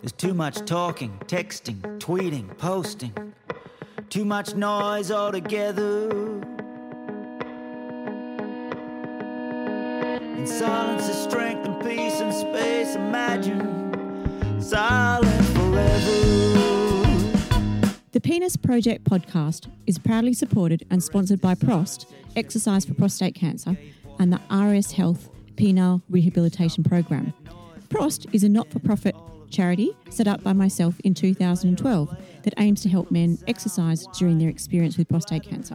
There's too much talking, texting, tweeting, posting. Too much noise altogether. In silence is strength and peace and space. Imagine silent forever. The Penis Project podcast is proudly supported and sponsored by Prost, Exercise for Prostate Cancer, and the RS Health Penile Rehabilitation Program. Prost is a not-for-profit charity set up by myself in 2012 that aims to help men exercise during their experience with prostate cancer.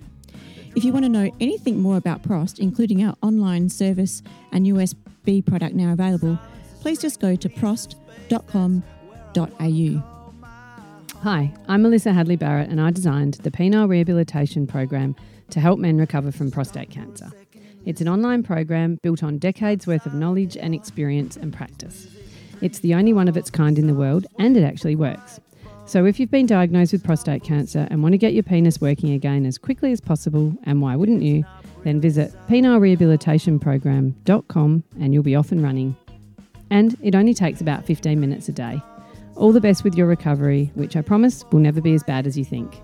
If you want to know anything more about Prost, including our online service and USB product now available, please just go to prost.com.au. Hi, I'm Melissa Hadley-Barrett and I designed the Penile Rehabilitation Program to help men recover from prostate cancer. It's an online program built on decades worth of knowledge and experience and practice. It's the only one of its kind in the world and it actually works. So if you've been diagnosed with prostate cancer and want to get your penis working again as quickly as possible, and why wouldn't you, then visit penilerehabilitationprogram.com and you'll be off and running. And it only takes about 15 minutes a day. All the best with your recovery, which I promise will never be as bad as you think.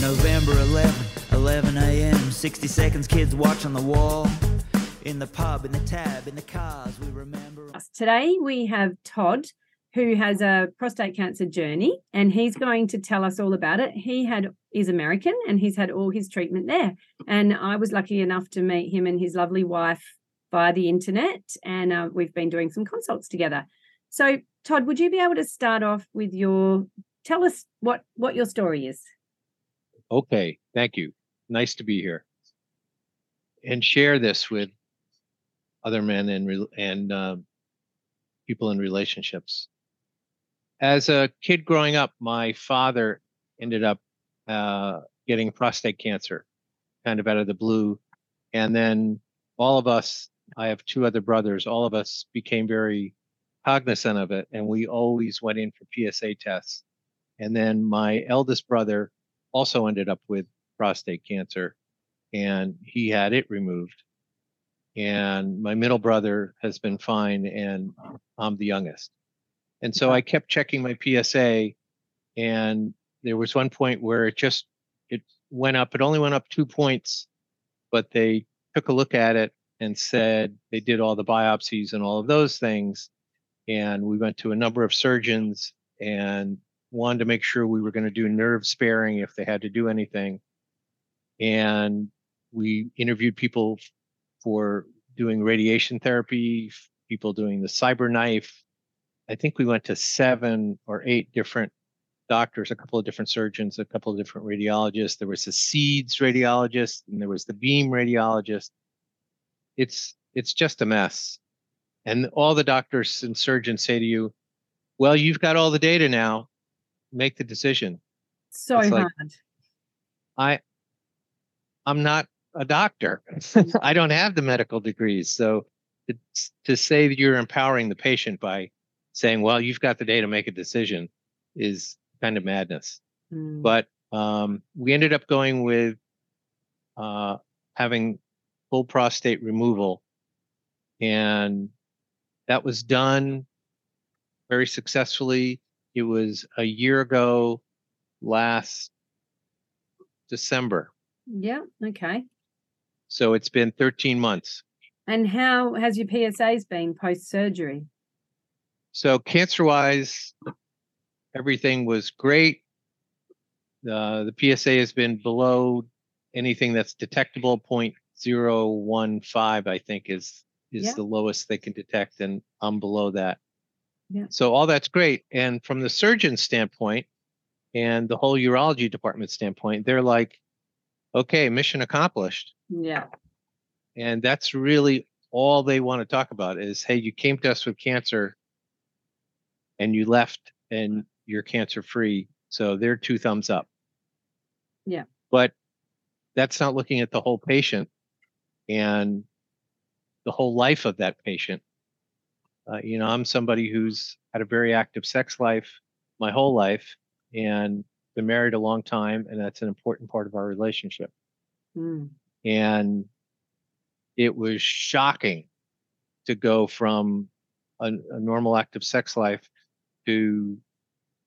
November 11, 11 a.m, 60 seconds, kids watch on the wall. In the pub, in the tab, in the cars, we remember. Today we have Todd, who has a prostate cancer journey, and he's going to tell us all about it. He's American, and he's had all his treatment there. And I was lucky enough to meet him and his lovely wife via the internet, and we've been doing some consults together. So, Todd, would you be able to start off with tell us what your story is? Okay, thank you. Nice to be here and share this with other men and people in relationships. As a kid growing up, my father ended up getting prostate cancer, kind of out of the blue. And then all of us, I have two other brothers, all of us became very cognizant of it. And we always went in for PSA tests. And then my eldest brother also ended up with prostate cancer and he had it removed. And my middle brother has been fine, and I'm the youngest. And so I kept checking my PSA, and there was one point where it went up. It only went up 2 points, but they took a look at it and said they did all the biopsies and all of those things. And we went to a number of surgeons and wanted to make sure we were going to do nerve sparing if they had to do anything. And we interviewed people for doing radiation therapy, people doing the cyberknife. I think we went to 7 or 8 different doctors, a couple of different surgeons, a couple of different radiologists. There was the seeds radiologist and there was the beam radiologist. It's just a mess. And all the doctors and surgeons say to you, well, you've got all the data now, make the decision. So it's hard. Like, I'm not a doctor. I don't have the medical degrees. So to say that you're empowering the patient by saying, well, you've got the data, make a decision, is kind of madness. Mm. But we ended up going with having full prostate removal. And that was done very successfully. It was a year ago last December. Yeah. Okay. So it's been 13 months. And how has your PSAs been post-surgery? So cancer-wise, everything was great. The PSA has been below anything that's detectable. 0.015, I think, is the lowest they can detect, and I'm below that. Yeah. So all that's great. And from the surgeon's standpoint and the whole urology department standpoint, they're like, okay, mission accomplished. Yeah. And that's really all they want to talk about is, hey, you came to us with cancer and you left and you're cancer free. So they're two thumbs up. Yeah. But that's not looking at the whole patient and the whole life of that patient. You know, I'm somebody who's had a very active sex life my whole life and been married a long time. And that's an important part of our relationship. Mm. And it was shocking to go from a normal active sex life to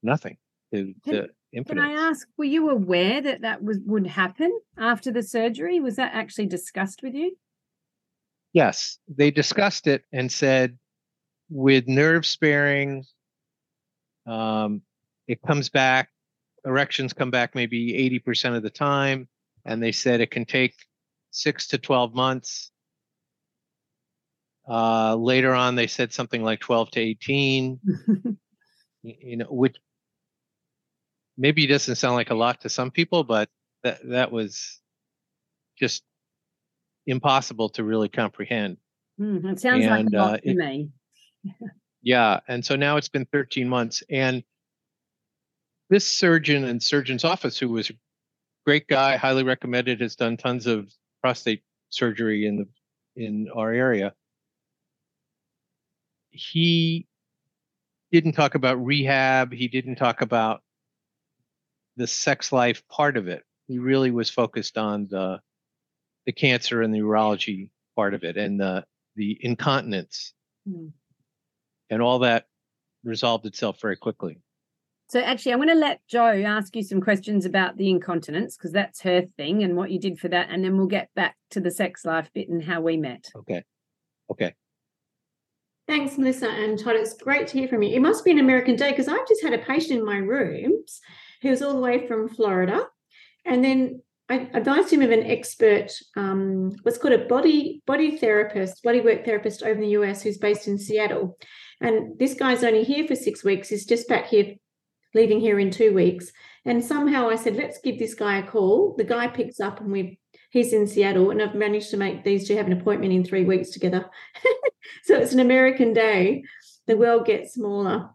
nothing, to infinite. Can I ask, were you aware that would happen after the surgery? Was that actually discussed with you? Yes, they discussed it and said, with nerve sparing, it comes back, erections come back maybe 80% of the time. And they said it can take 6 to 12 months. Later on, they said something like 12 to 18, you know, which maybe doesn't sound like a lot to some people, but that was just impossible to really comprehend. It sounds like a lot to me. Yeah. And so now it's been 13 months. And this surgeon and surgeon's office, who was a great guy, highly recommended, has done tons of prostate surgery in our area. He didn't talk about rehab. He didn't talk about the sex life part of it. He really was focused on the cancer and the urology part of it, and the incontinence. Mm. And all that resolved itself very quickly. So actually, I want to let Jo ask you some questions about the incontinence, because that's her thing and what you did for that. And then we'll get back to the sex life bit and how we met. Okay. Thanks, Melissa and Todd. It's great to hear from you. It must be an American day, because I've just had a patient in my rooms who was all the way from Florida. And then I advised him of an expert, what's called a body work therapist over in the US, who's based in Seattle. And this guy's only here for 6 weeks. He's just back here, leaving here in 2 weeks. And somehow I said, let's give this guy a call. The guy picks up, and he's in Seattle, and I've managed to make these two have an appointment in 3 weeks together. So it's an American day. The world gets smaller.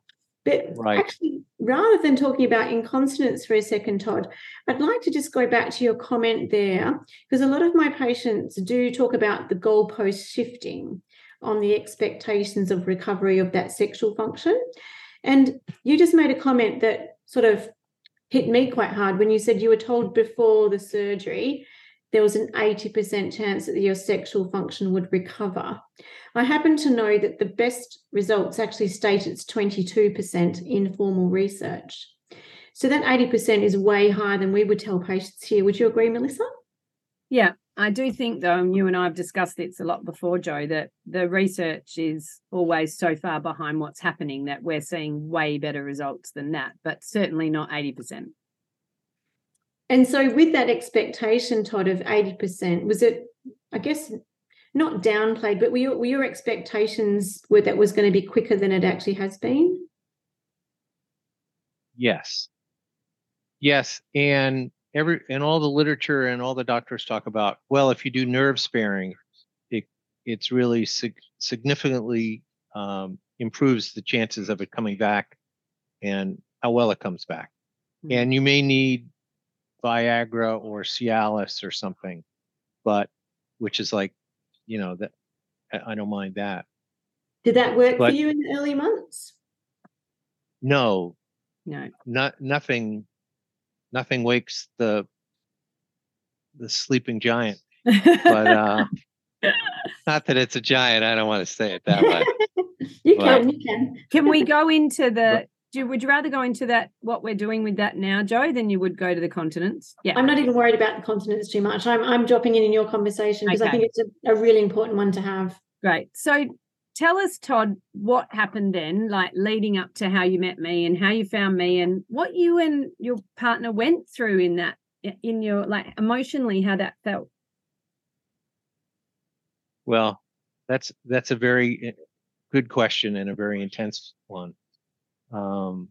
But Actually, rather than talking about incontinence for a second, Todd, I'd like to just go back to your comment there, because a lot of my patients do talk about the goalpost shifting on the expectations of recovery of that sexual function. And you just made a comment that sort of hit me quite hard when you said you were told before the surgery there was an 80% chance that your sexual function would recover. I happen to know that the best results actually state it's 22% in formal research. So that 80% is way higher than we would tell patients here. Would you agree, Melissa? Yeah, I do think, though, and you and I have discussed this a lot before, Jo, that the research is always so far behind what's happening that we're seeing way better results than that, but certainly not 80%. And so with that expectation, Todd, of 80%, was it, I guess, not downplayed, but were your expectations that was going to be quicker than it actually has been? Yes. And all the literature and all the doctors talk about, well, if you do nerve sparing, it's really significantly improves the chances of it coming back and how well it comes back. Mm-hmm. And you may need Viagra or Cialis or something, but which is like, you know, that I don't mind that. Did that work for you in the early months? No, nothing wakes the sleeping giant, but not that it's a giant. I don't want to say it that way. You can. Can we go into would you rather go into that, what we're doing with that now, Jo, than you would go to the continents? Yeah. I'm not even worried about the continents too much. I'm dropping in your conversation because I think it's a really important one to have. Great. So tell us, Todd, what happened then, like leading up to how you met me and how you found me and what you and your partner went through in that, in your, like, emotionally, how that felt. Well, that's a very good question and a very intense one. The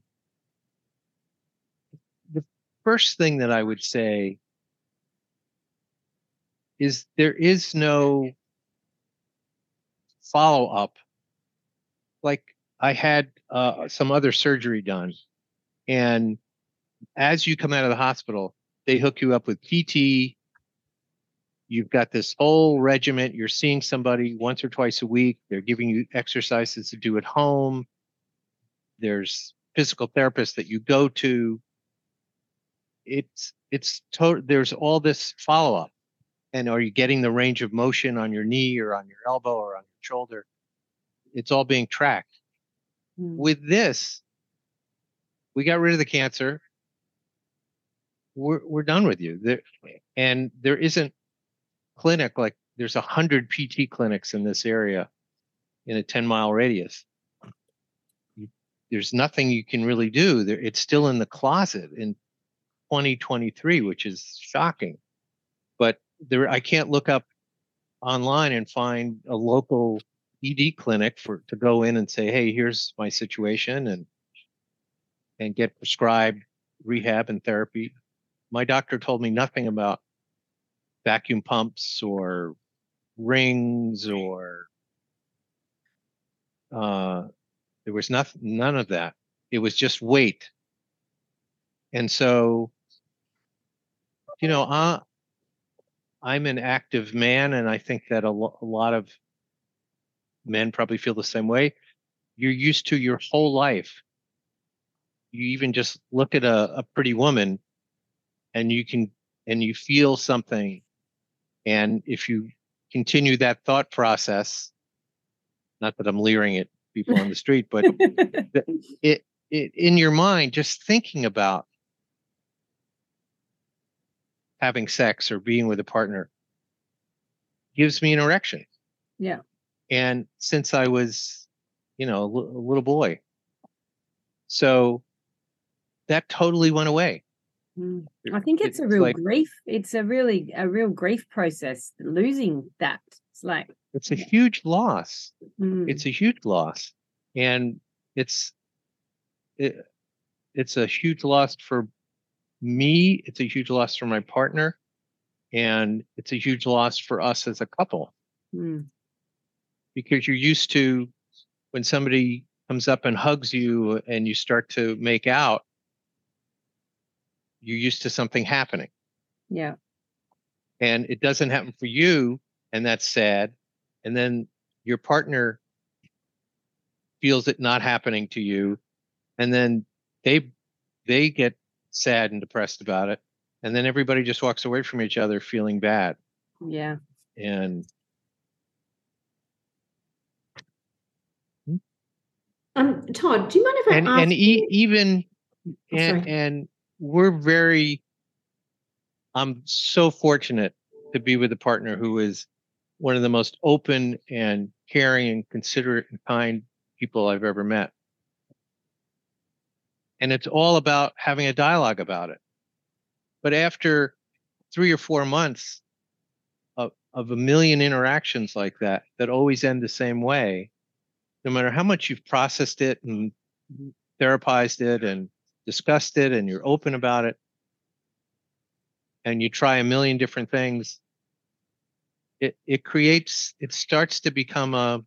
first thing that I would say is there is no follow-up. Like I had some other surgery done, and as you come out of the hospital, they hook you up with PT. You've got this whole regiment. You're seeing somebody once or twice a week. They're giving you exercises to do at home. There's physical therapists that you go to. There's all this follow-up. And are you getting the range of motion on your knee or on your elbow or on your shoulder? It's all being tracked. Mm. With this, we got rid of the cancer. We're done with you. There isn't clinic, like there's 100 PT clinics in this area in a 10-mile radius. There's nothing you can really do. It's still in the closet in 2023, which is shocking. But I can't look up online and find a local ED clinic to go in and say, hey, here's my situation, and get prescribed rehab and therapy. My doctor told me nothing about vacuum pumps or rings, or there was none of that. It was just weight. And so, you know, I'm an active man, and I think that a lot of men probably feel the same way. You're used to your whole life. You even just look at a pretty woman, and you feel something. And if you continue that thought process, not that I'm leering at people on the street, but it in your mind, just thinking about having sex or being with a partner gives me an erection. Yeah. And since I was, you know, a little boy. So that totally went away. I think it's a real grief. It's a real grief process, losing that. It's a huge loss. Mm. It's a huge loss. And it's a huge loss for me. It's a huge loss for my partner. And it's a huge loss for us as a couple. Mm. Because you're used to, when somebody comes up and hugs you and you start to make out, you're used to something happening. Yeah. And it doesn't happen for you, and that's sad. And then your partner feels it not happening to you, and then they get sad and depressed about it, and then everybody just walks away from each other feeling bad. Yeah. And Todd, do you mind if I ask? We're I'm so fortunate to be with a partner who is one of the most open and caring and considerate and kind people I've ever met. And it's all about having a dialogue about it. But after 3 or 4 months of a million interactions like that, that always end the same way, no matter how much you've processed it and therapized it and discussed it, and you're open about it, and you try a million different things, it starts to become a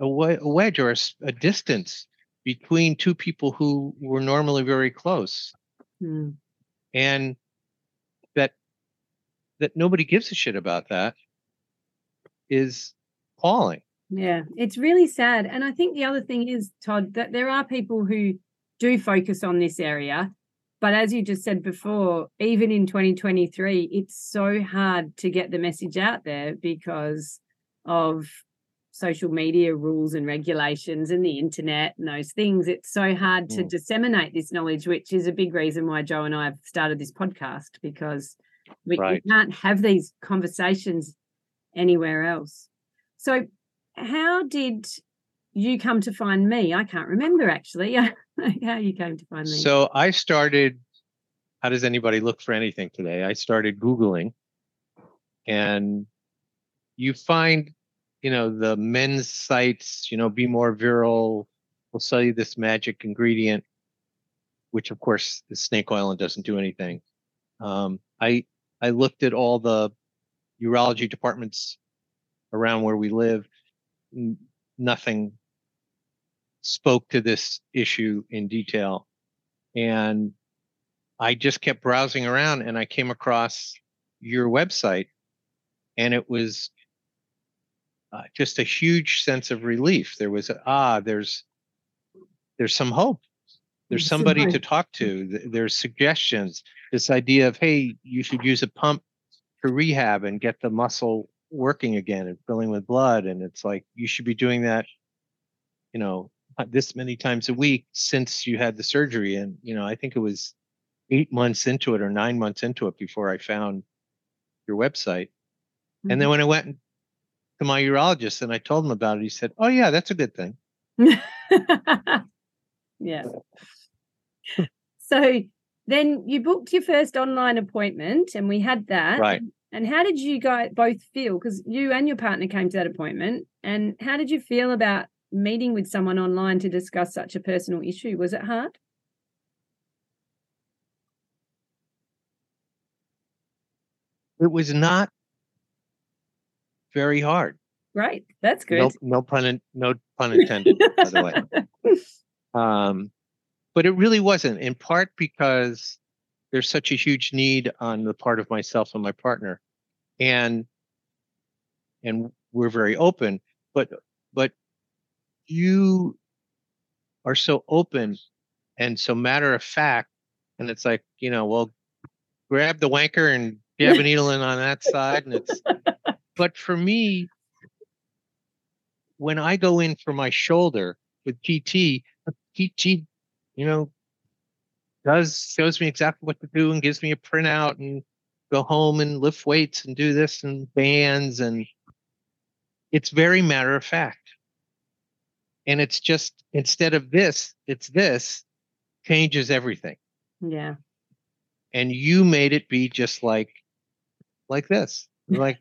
wedge or a distance between two people who were normally very close. Mm. And that nobody gives a shit about that is appalling. Yeah, it's really sad. And I think the other thing is, Todd, that there are people who do focus on this area, but as you just said before, even in 2023, it's so hard to get the message out there because of social media rules and regulations and the internet and those things. It's so hard to disseminate this knowledge, which is a big reason why Joe and I have started this podcast, because we can't have these conversations anywhere else. So how did you come to find me? I can't remember, actually. How you came to find me. So I started, how does anybody look for anything today? I started Googling, and you find, you know, the men's sites, you know, be more virile, we'll sell you this magic ingredient, which of course is snake oil and doesn't do anything. I looked at all the urology departments around where we live, nothing spoke to this issue in detail. And I just kept browsing around and I came across your website, and it was just a huge sense of relief. There was, there's some hope. There's somebody to talk to. There's suggestions. This idea of, hey, you should use a pump to rehab and get the muscle working again and filling with blood. And it's like, you should be doing that, you know, this many times a week since you had the surgery. And, you know, I think it was 8 months into it or 9 months into it before I found your website. Mm-hmm. And then when I went to my urologist and I told him about it, he said, oh yeah, that's a good thing. Yeah. So then you booked your first online appointment, and we had that. Right. And how did you guys both feel? Because you and your partner came to that appointment. And how did you feel about meeting with someone online to discuss such a personal issue? Was it hard? It was not very hard. Right. That's good. No pun intended, by the way. But it really wasn't, in part because there's such a huge need on the part of myself and my partner, and we're very open, but you are so open and so matter of fact, and it's like, you know, well, grab the wanker and jab a needle in on that side, and it's, but for me, when I go in for my shoulder with PT, he, you know, shows me exactly what to do and gives me a printout and go home and lift weights and do this and bands, and it's very matter of fact. And it's just, instead of this, it's this changes everything. Yeah. And you made it be just like this, like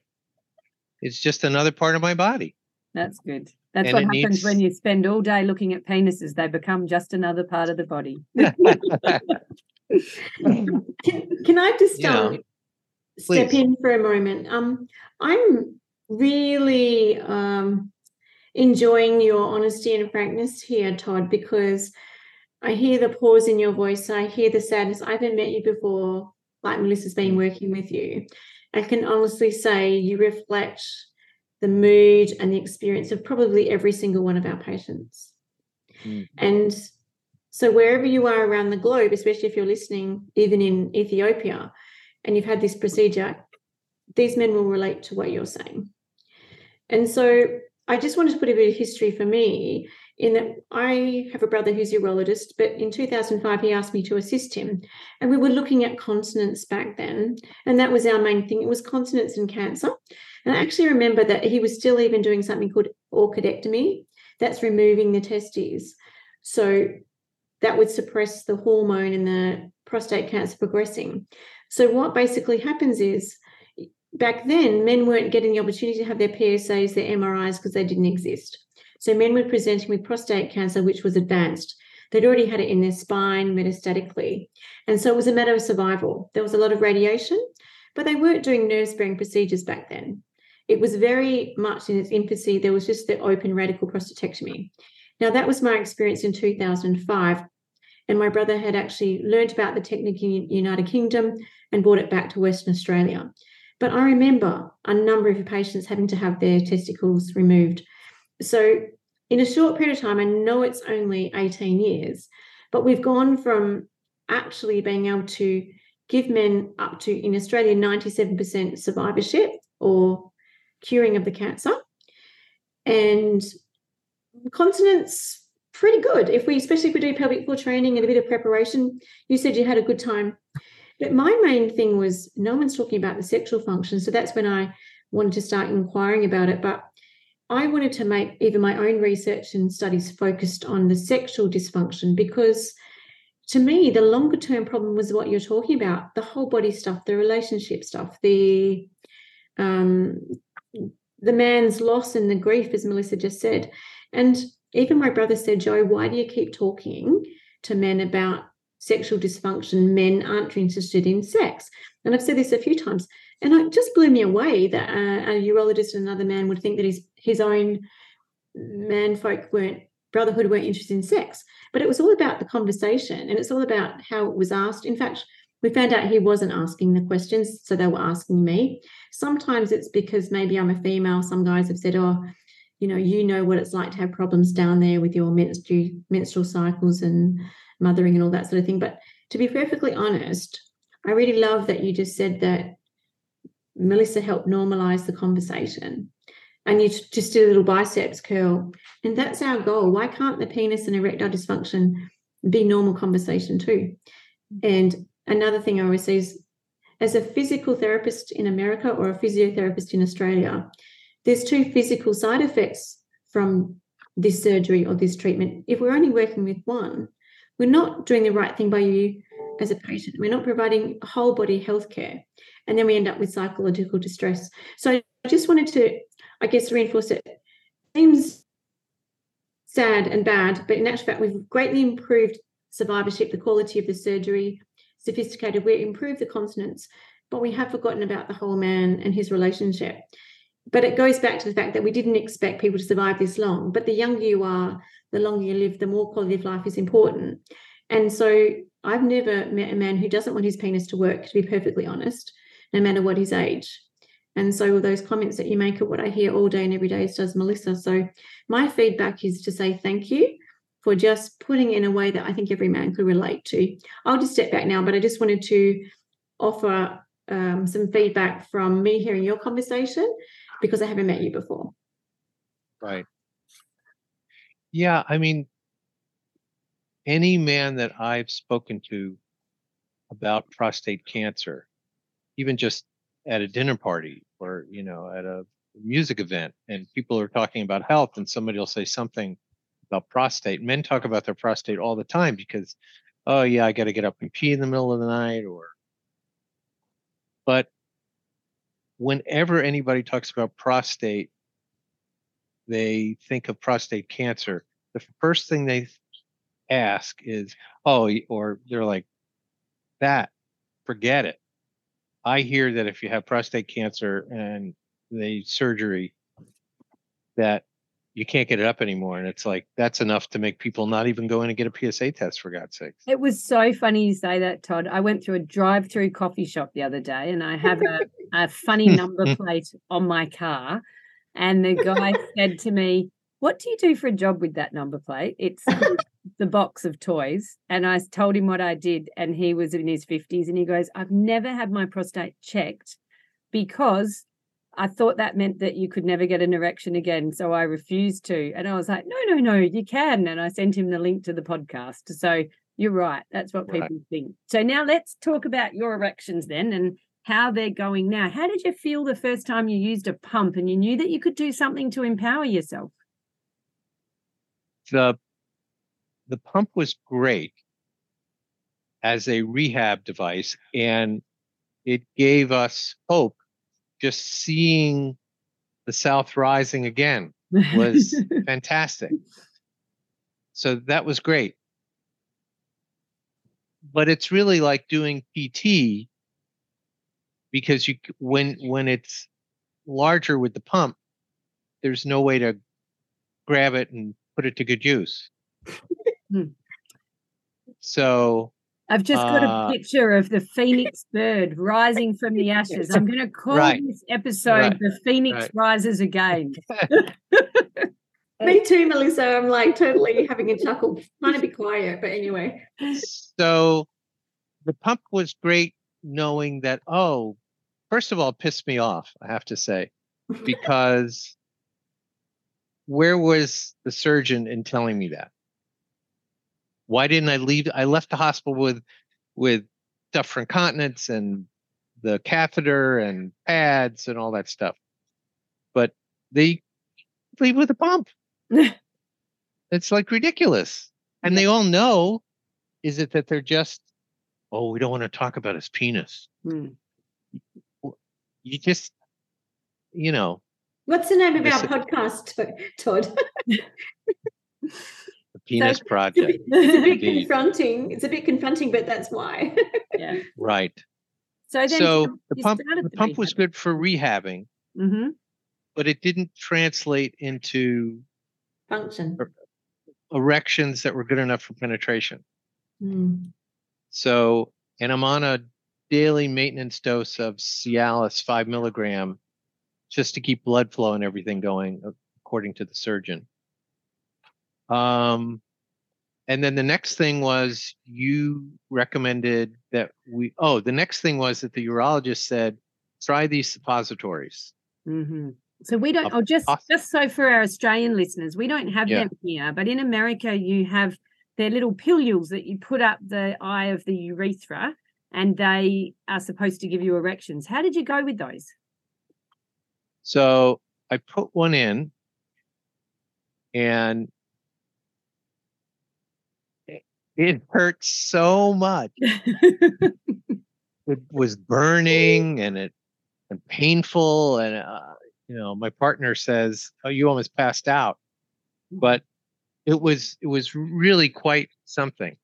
it's just another part of my body. That's good. That's what happens when you spend all day looking at penises. They become just another part of the body. Can I just step in for a moment? I'm really enjoying your honesty and frankness here, Todd, because I hear the pause in your voice. I hear the sadness. I haven't met you before, like Melissa's been working with you. I can honestly say you reflect the mood and the experience of probably every single one of our patients. Mm. And so wherever you are around the globe, especially if you're listening, even in Ethiopia, and you've had this procedure, these men will relate to what you're saying. And so I just wanted to put a bit of history for me in that I have a brother who's a urologist, but in 2005, he asked me to assist him. And we were looking at continence back then. And that was our main thing. It was continence and cancer. And I actually remember that he was still even doing something called orchidectomy. That's removing the testes. So that would suppress the hormone and the prostate cancer progressing. So what basically happens is back then, men weren't getting the opportunity to have their PSAs, their MRIs, because they didn't exist. So men were presenting with prostate cancer, which was advanced. They'd already had it in their spine metastatically. And so it was a matter of survival. There was a lot of radiation, but they weren't doing nerve-sparing procedures back then. It was very much in its infancy. There was just the open radical prostatectomy. Now, that was my experience in 2005. And my brother had actually learned about the technique in the United Kingdom and brought it back to Western Australia. But I remember a number of patients having to have their testicles removed. So in a short period of time, I know it's only 18 years, but we've gone from actually being able to give men up to, in Australia, 97% survivorship or curing of the cancer. And continence, pretty good. If we, especially if we do pelvic floor training and a bit of preparation, you said you had a good time. But my main thing was no one's talking about the sexual function. So that's when I wanted to start inquiring about it. But I wanted to make even my own research and studies focused on the sexual dysfunction, because to me, the longer term problem was what you're talking about, the whole body stuff, the relationship stuff, the man's loss and the grief, as Melissa just said. And even my brother said, Joe, why do you keep talking to men about sexual dysfunction? Men aren't interested in sex. And I've said this a few times. And it just blew me away that a urologist and another man would think that his own manfolk brotherhood weren't interested in sex. But it was all about the conversation, and it's all about how it was asked. In fact, we found out he wasn't asking the questions, so they were asking me. Sometimes it's because maybe I'm a female. Some guys have said, oh, you know what it's like to have problems down there with your menstrual cycles and mothering and all that sort of thing. But to be perfectly honest, I really love that you just said that Melissa helped normalize the conversation, and you just did a little biceps curl. And that's our goal. Why can't the penis and erectile dysfunction be normal conversation too? And another thing I always say is, as a physical therapist in America or a physiotherapist in Australia, there's two physical side effects from this surgery or this treatment. If we're only working with one, we're not doing the right thing by you as a patient. We're not providing whole body health care. And then we end up with psychological distress. So I just wanted to, I guess, reinforce it. It seems sad and bad, but in actual fact, we've greatly improved survivorship, the quality of the surgery, sophisticated, we improved the continence, but we have forgotten about the whole man and his relationship. But it goes back to the fact that we didn't expect people to survive this long. But the younger you are, the longer you live, the more quality of life is important. And so I've never met a man who doesn't want his penis to work, to be perfectly honest, no matter what his age. And so those comments that you make are what I hear all day and every day, as does Melissa. So my feedback is to say thank you for just putting in a way that I think every man could relate to. I'll just step back now, but I just wanted to offer some feedback from me hearing your conversation, because I haven't met you before. Right. Yeah, I mean, any man that I've spoken to about prostate cancer, even just at a dinner party or, at a music event, and people are talking about health and somebody will say something about prostate. Men talk about their prostate all the time because, oh yeah, I got to get up and pee in the middle of the night but whenever anybody talks about prostate, they think of prostate cancer. The first thing they ask is, oh, or they're like, that, forget it. I hear that if you have prostate cancer and the surgery, that you can't get it up anymore. And it's like, that's enough to make people not even go in and get a PSA test, for God's sake. It was so funny you say that, Todd. I went through a drive-through coffee shop the other day, and I have a funny number plate on my car. And the guy said to me, what do you do for a job with that number plate? It's the box of toys. And I told him what I did, and he was in his 50s, and he goes, I've never had my prostate checked because I thought that meant that you could never get an erection again, so I refused to. And I was like, no, you can. And I sent him the link to the podcast. So you're right. That's what people think. So now let's talk about your erections then and how they're going now. How did you feel the first time you used a pump and you knew that you could do something to empower yourself? The pump was great as a rehab device, and it gave us hope. Just seeing the South rising again was fantastic. So that was great. But it's really like doing PT, because when it's larger with the pump, there's no way to grab it and put it to good use. So I've just got a picture of the Phoenix bird rising from the ashes. I'm going to call this episode The Phoenix Rises Again. Me too, Melissa. I'm like totally having a chuckle. Trying to be quiet, but anyway. So the pump was great, knowing that, first of all, it pissed me off, I have to say, because where was the surgeon in telling me that? Why didn't I leave? I left the hospital with stuff for incontinence and the catheter and pads and all that stuff. But they leave with a pump. It's like ridiculous. And they all know, is it that they're just, we don't want to talk about his penis. Mm. You just, What's the name of our podcast, Todd? Penis Project. It's a bit confronting. It's a bit confronting, but that's why. Yeah. Right. So then the pump was good for rehabbing, mm-hmm. but it didn't translate into function erections that were good enough for penetration. Mm. So, and I'm on a daily maintenance dose of Cialis 5 milligram just to keep blood flow and everything going, according to the surgeon. And then the next thing was you recommended that the next thing was that the urologist said, try these suppositories. Mm-hmm. So we don't, just so for our Australian listeners, we don't have them here, but in America you have their little pillules that you put up the eye of the urethra and they are supposed to give you erections. How did you go with those? So I put one in and it hurt so much. It was burning and painful. And, my partner says, oh, you almost passed out. But it was really quite something.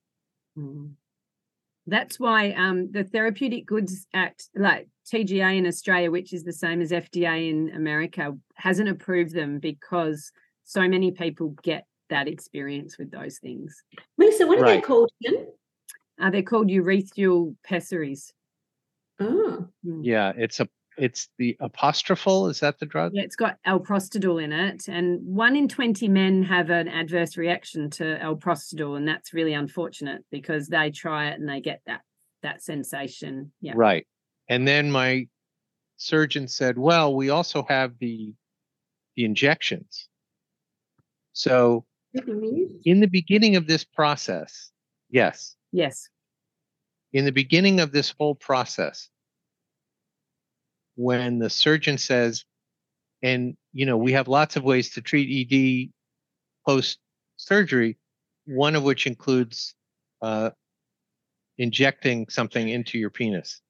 That's why the Therapeutic Goods Act, like TGA in Australia, which is the same as FDA in America, hasn't approved them because so many people get that experience with those things. Melissa, what are they called again? They're called urethral pessaries. Oh. Yeah, it's the apostrophal. Is that the drug? Yeah, it's got alprostadil in it. And 1 in 20 men have an adverse reaction to alprostadil, and that's really unfortunate because they try it and they get that sensation. Yeah. Right. And then my surgeon said, well, we also have the injections. So in the beginning of this process, yes. In the beginning of this whole process, when the surgeon says, and, we have lots of ways to treat ED post-surgery, one of which includes injecting something into your penis.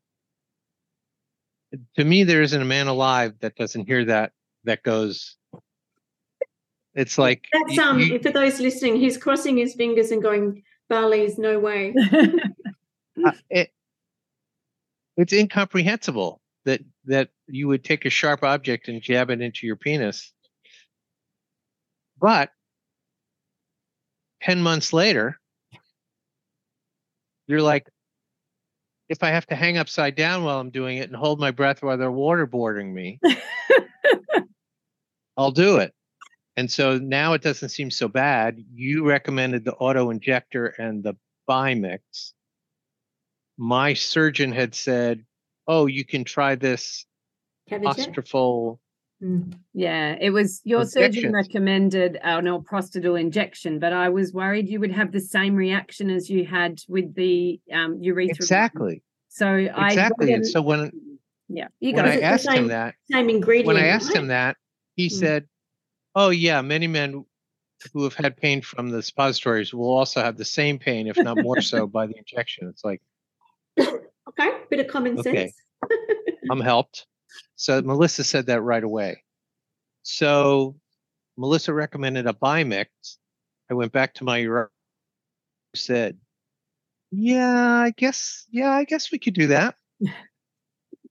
To me, there isn't a man alive that doesn't hear that goes... It's like that's for those listening, he's crossing his fingers and going, Bali's no way. It's incomprehensible that you would take a sharp object and jab it into your penis. But 10 months later, you're like, if I have to hang upside down while I'm doing it and hold my breath while they're waterboarding me, I'll do it. And so now it doesn't seem so bad. You recommended the auto injector and the BiMix. My surgeon had said, oh, you can try this apostrophal. Yeah, it was your surgeon recommended an alprostadil injection, but I was worried you would have the same reaction as you had with the urethra. Exactly. And so when I asked him that, he said, oh, yeah, many men who have had pain from the suppositories will also have the same pain, if not more so, by the injection. It's like... Okay, bit of common sense. I'm helped. So Melissa said that right away. So Melissa recommended a BiMix. I went back to my urologist who said, I guess we could do that.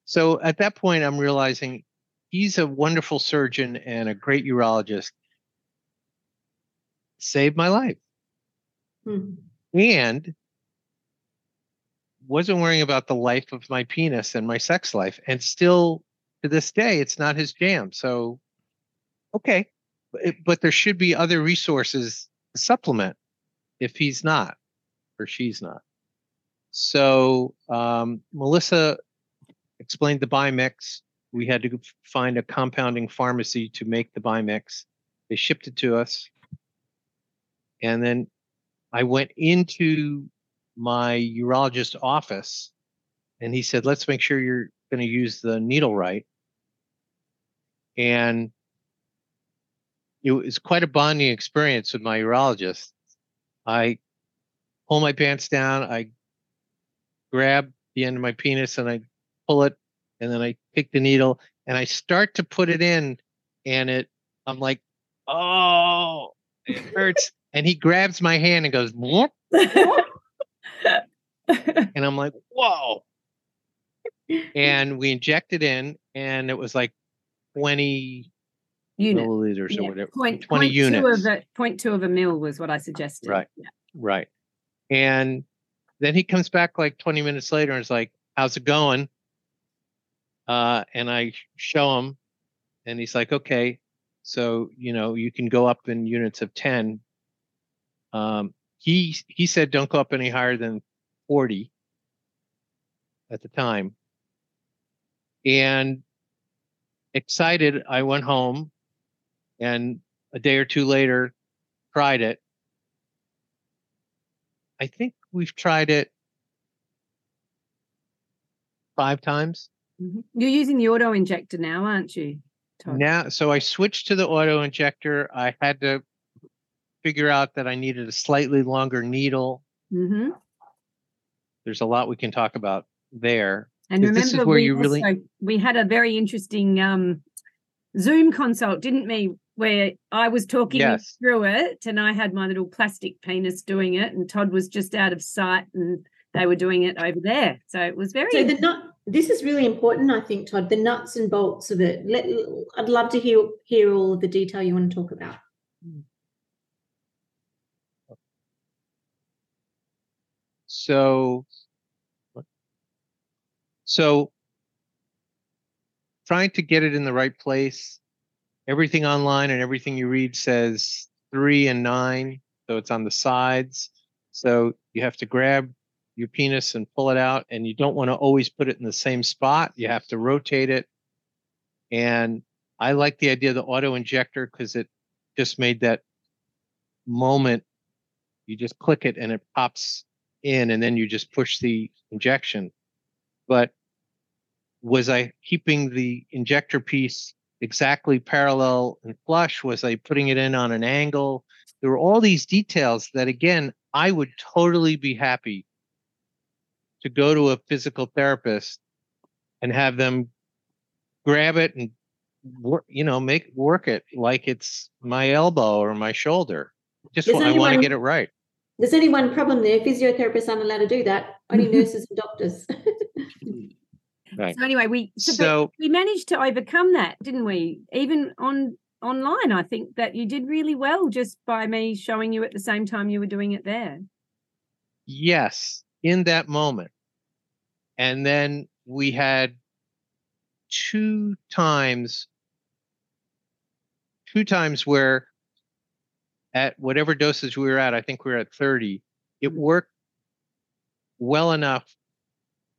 So at that point, I'm realizing... He's a wonderful surgeon and a great urologist. Saved my life. And wasn't worrying about the life of my penis and my sex life. And still, to this day, it's not his jam. So, okay. But there should be other resources to supplement if he's not or she's not. So Melissa explained the BiMix. We had to find a compounding pharmacy to make the BiMix. They shipped it to us. And then I went into my urologist's office and he said, let's make sure you're going to use the needle right. And it was quite a bonding experience with my urologist. I pull my pants down, I grab the end of my penis and I pull it. And then I pick the needle and I start to put it in and I'm like, oh, it hurts. And he grabs my hand and goes, whoop. And I'm like, whoa. And we injected in, and it was like 20 units. Milliliters or whatever. 20 units. 0.2 of a mil was what I suggested. Right. Yeah. Right. And then he comes back like 20 minutes later and is like, how's it going? And I show him, and he's like, okay, so, you know, you can go up in units of 10. He said, don't go up any higher than 40 at the time. And excited, I went home, and a day or two later, tried it. I think we've tried it 5 times. Mm-hmm. You're using the auto injector now, aren't you, Todd? Now, so I switched to the auto injector. I had to figure out that I needed a slightly longer needle. Mm-hmm. There's a lot we can talk about there. And remember, this is where you really... we had a very interesting Zoom consult, didn't we? Where I was talking through it, and I had my little plastic penis doing it, and Todd was just out of sight, and they were doing it over there. So it was very... So this is really important, I think, Todd, the nuts and bolts of it. I'd love to hear all of the detail you want to talk about. So trying to get it in the right place. Everything online and everything you read says 3 and 9, so it's on the sides. So you have to grab your penis and pull it out, and you don't want to always put it in the same spot. You have to rotate it. And I like the idea of the auto injector because it just made that moment. You just click it and it pops in, and then you just push the injection. But was I keeping the injector piece exactly parallel and flush? Was I putting it in on an angle? There were all these details that, again, I would totally be happy to go to a physical therapist and have them grab it and work, you know, work it like it's my elbow or my shoulder. Just when I want to get it right. There's only one problem there. Physiotherapists aren't allowed to do that. Only nurses and doctors. Right. So anyway, we managed to overcome that, didn't we? Even online, I think that you did really well just by me showing you at the same time you were doing it there. Yes, in that moment. And then we had 2 times where at whatever dosage we were at, I think we were at 30, it worked well enough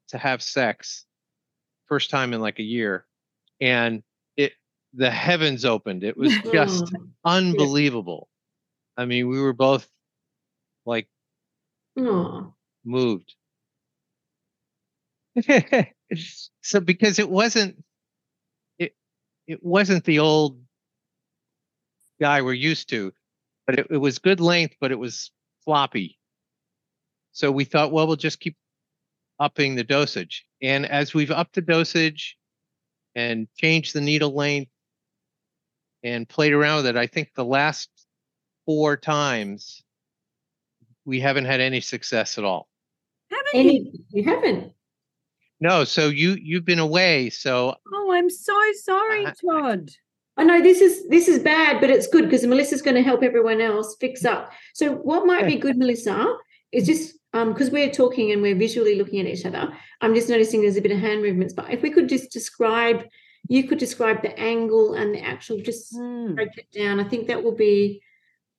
to have sex. First time in like a year, and the heavens opened. It was just unbelievable. I mean, we were both like moved. So because it wasn't the old guy we're used to, but it was good length, but it was floppy. So we thought, well, we'll just keep upping the dosage. And as we've upped the dosage and changed the needle length and played around with it, I think the last 4 times we haven't had any success at all. Haven't you? You haven't? No, so you've been away, so... Oh, I'm so sorry, Todd. I know this is bad, but it's good because Melissa's going to help everyone else fix up. So what might be good, Melissa, is just... because we're talking and we're visually looking at each other, I'm just noticing there's a bit of hand movements. But if we could just describe, you could describe the angle and the actual, just break it down. I think that will be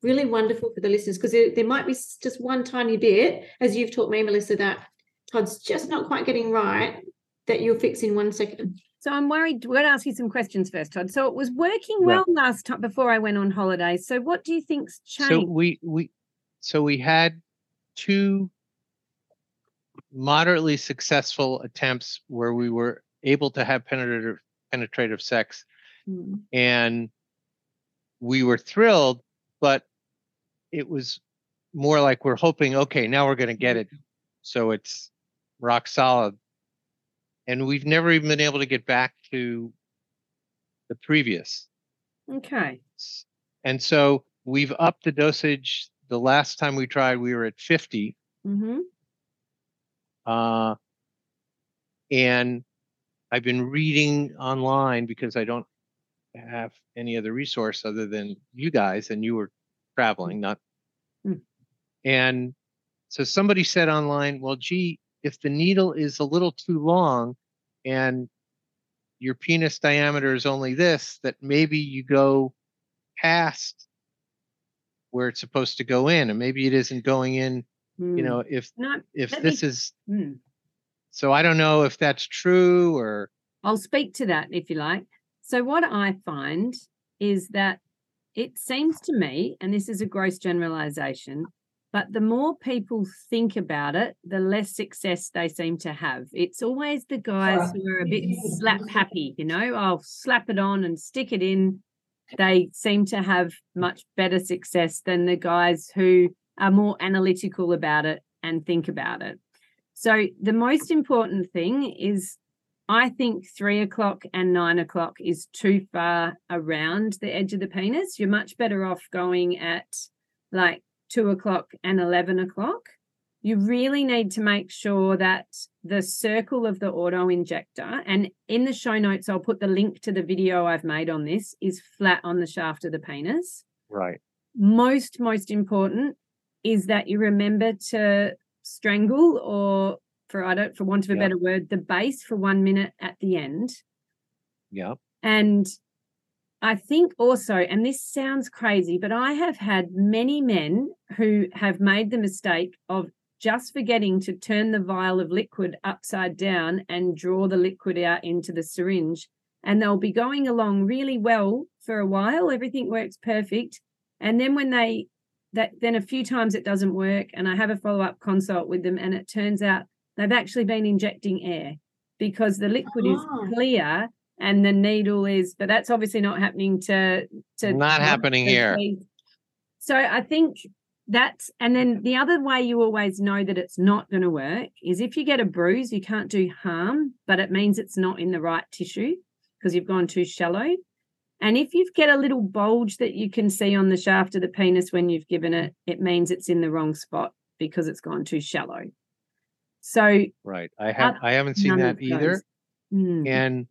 really wonderful for the listeners because there might be just one tiny bit, as you've taught me, Melissa, that Todd's just not quite getting right, that you'll fix in 1 second. So I'm worried. We're going to ask you some questions first, Todd. So it was working well last time before I went on holiday. So what do you think's changed? So we had 2 moderately successful attempts where we were able to have penetrative sex, and we were thrilled, but it was more like we're hoping, okay, now we're going to get it, so it's rock solid. And we've never even been able to get back to the previous. Okay. And so we've upped the dosage. The last time we tried, we were at 50. And I've been reading online because I don't have any other resource other than you guys, and you were traveling, not. And so somebody said online, well, gee, if the needle is a little too long and your penis diameter is only this, that maybe you go past where it's supposed to go in, and maybe it isn't going in, you know, if this is, so I don't know if that's true or. I'll speak to that if you like. So what I find is that it seems to me, and this is a gross generalization, but the more people think about it, the less success they seem to have. It's always the guys who are a bit slap happy, you know, I'll slap it on and stick it in. They seem to have much better success than the guys who are more analytical about it and think about it. So the most important thing is, I think 3 o'clock and 9 o'clock is too far around the edge of the penis. You're much better off going at like 2 o'clock and 11 o'clock. You really need to make sure that the circle of the auto injector, and in the show notes, I'll put the link to the video I've made on this, is flat on the shaft of the penis. Right. Most important is that you remember to strangle, or for want of a better word, the base for 1 minute at the end. Yeah. And I think also, and this sounds crazy, but I have had many men who have made the mistake of just forgetting to turn the vial of liquid upside down and draw the liquid out into the syringe. And they'll be going along really well for a while. Everything works perfect. And then when then a few times it doesn't work, and I have a follow-up consult with them, and it turns out they've actually been injecting air because the liquid is clear and the needle is, but that's obviously not happening happening here. So I think that's, and then the other way you always know that it's not going to work is if you get a bruise, you can't do harm, but it means it's not in the right tissue because you've gone too shallow. And if you get a little bulge that you can see on the shaft of the penis when you've given it, it means it's in the wrong spot because it's gone too shallow. So right, I haven't seen that either. Mm. And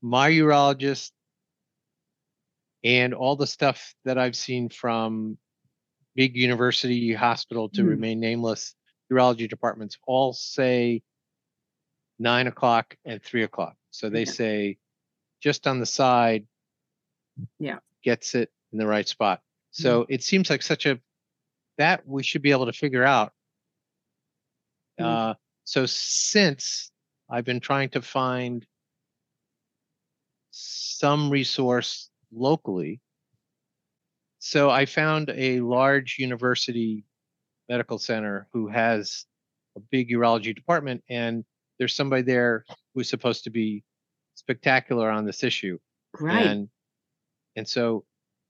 my urologist and all the stuff that I've seen from big university hospital to remain nameless urology departments all say 9 o'clock and 3 o'clock. So they say just on the side, gets it in the right spot. So it seems like that we should be able to figure out. So since I've been trying to find some resource locally, so I found a large university medical center who has a big urology department, and there's somebody there who's supposed to be spectacular on this issue. Right. And so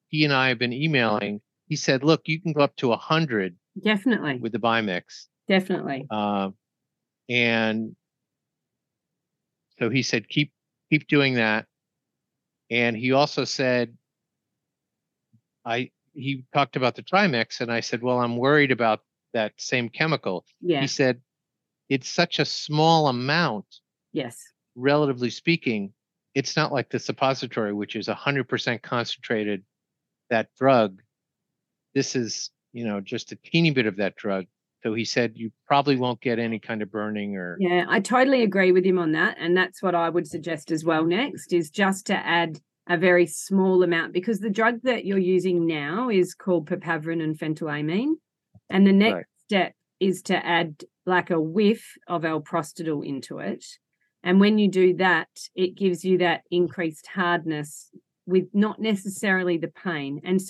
he and I have been emailing. He said, look, you can go up to 100. Definitely. With the BiMix. Definitely. And so he said, keep doing that. And he also said, he talked about the Trimix, and I said, well, I'm worried about that same chemical. Yeah. He said, it's such a small amount. Yes. Relatively speaking, it's not like the suppository, which is 100% concentrated, that drug. This is, just a teeny bit of that drug. So he said, you probably won't get any kind of burning or. Yeah, I totally agree with him on that. And that's what I would suggest as well next is just to add a very small amount, because the drug that you're using now is called papaverine and phentolamine. And the next step is to add like a whiff of alprostadil into it. And when you do that, it gives you that increased hardness with not necessarily the pain. And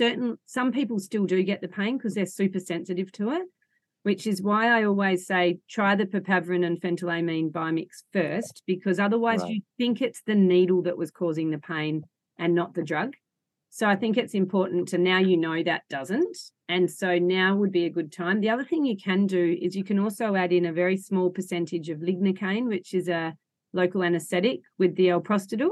some people still do get the pain because they're super sensitive to it, which is why I always say try the papaverine and phentolamine BiMix first, because otherwise you think it's the needle that was causing the pain and not the drug. So I think it's important to now that doesn't. And so now would be a good time. The other thing you can do is you can also add in a very small percentage of lignocaine, which is a local anesthetic with the alprostadil.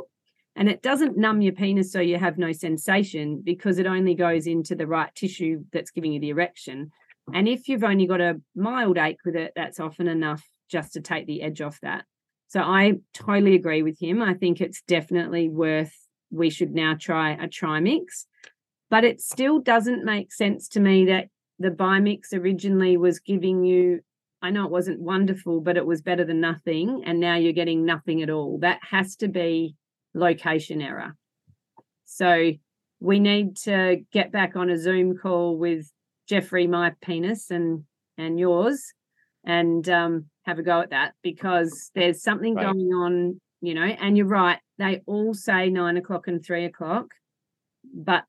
And it doesn't numb your penis so you have no sensation because it only goes into the right tissue that's giving you the erection. And if you've only got a mild ache with it, that's often enough just to take the edge off that. So I totally agree with him. I think it's definitely worth, we should now try a Trimix. But it still doesn't make sense to me that the BiMix originally was giving you, I know it wasn't wonderful, but it was better than nothing, and now you're getting nothing at all. That has to be location error. So we need to get back on a Zoom call with Jeffrey, my penis, and yours, and have a go at that, because there's something going on, you know. And you're right, they all say 9 o'clock and 3 o'clock, but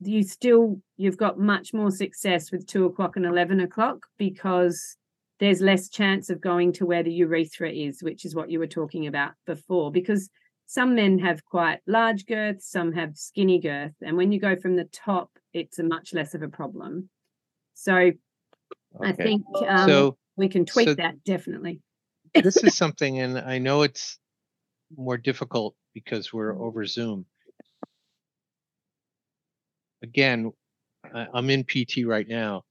you've got much more success with 2 o'clock and 11 o'clock because there's less chance of going to where the urethra is, which is what you were talking about before, because some men have quite large girth, some have skinny girth. And when you go from the top, it's a much less of a problem. So I think we can tweak that, definitely. This is something, and I know it's more difficult because we're over Zoom. Again, I'm in PT right now.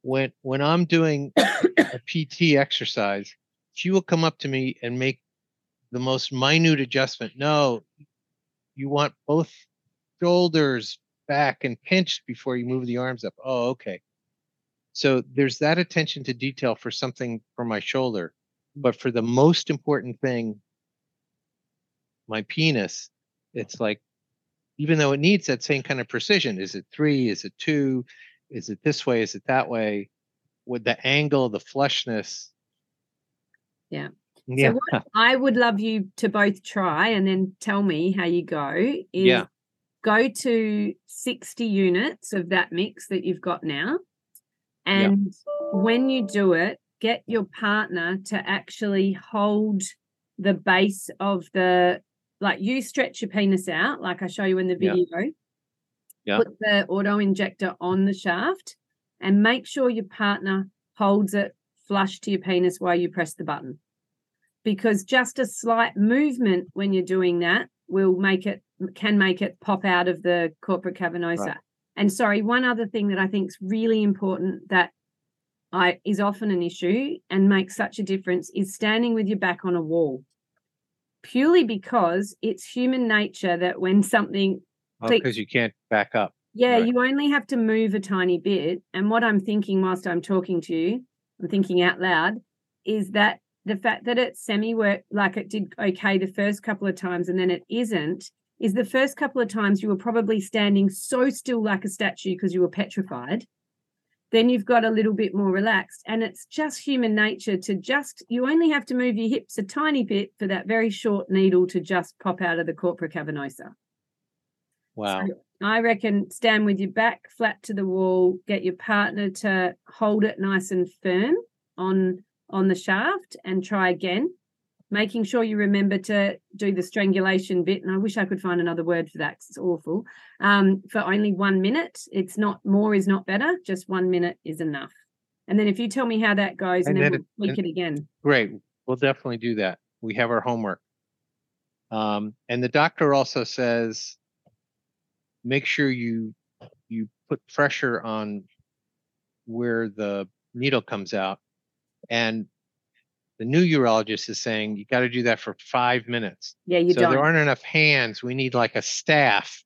When I'm doing a PT exercise, she will come up to me and make the most minute adjustment. No, you want both shoulders back and pinched before you move the arms up. Oh, okay. So there's that attention to detail for something for my shoulder. But for the most important thing, my penis, it's like, even though it needs that same kind of precision, is it 3? Is it 2? Is it this way? Is it that way? With the angle, the flushness. Yeah. So what I would love you to both try and then tell me how you go is go to 60 units of that mix that you've got now. And when you do it, get your partner to actually hold the base of the, like, you stretch your penis out, like I show you in the video, put the auto-injector on the shaft, and make sure your partner holds it flush to your penis while you press the button. Because just a slight movement when you're doing that will make it, can make it pop out of the corpora cavernosa. Right. And sorry, one other thing that I think is really important that is often an issue and makes such a difference is standing with your back on a wall. Purely because it's human nature that when something... because you can't back up. Yeah, right. You only have to move a tiny bit. And what I'm thinking whilst I'm talking to you, I'm thinking out loud, is that the fact that it's semi-work, like it did okay the first couple of times and then it isn't, is the first couple of times you were probably standing so still like a statue because you were petrified. Then you've got a little bit more relaxed. And it's just human nature to just, you only have to move your hips a tiny bit for that very short needle to just pop out of the corpora cavernosa. Wow. So I reckon stand with your back flat to the wall, get your partner to hold it nice and firm on the shaft, and try again, making sure you remember to do the strangulation bit. And I wish I could find another word for that because it's awful. For only 1 minute. It's not, more is not better. Just 1 minute is enough. And then if you tell me how that goes, and then we'll tweak it again. Great. We'll definitely do that. We have our homework. And the doctor also says, make sure you put pressure on where the needle comes out. And the new urologist is saying you got to do that for 5 minutes. Yeah, so there aren't enough hands. We need like a staff.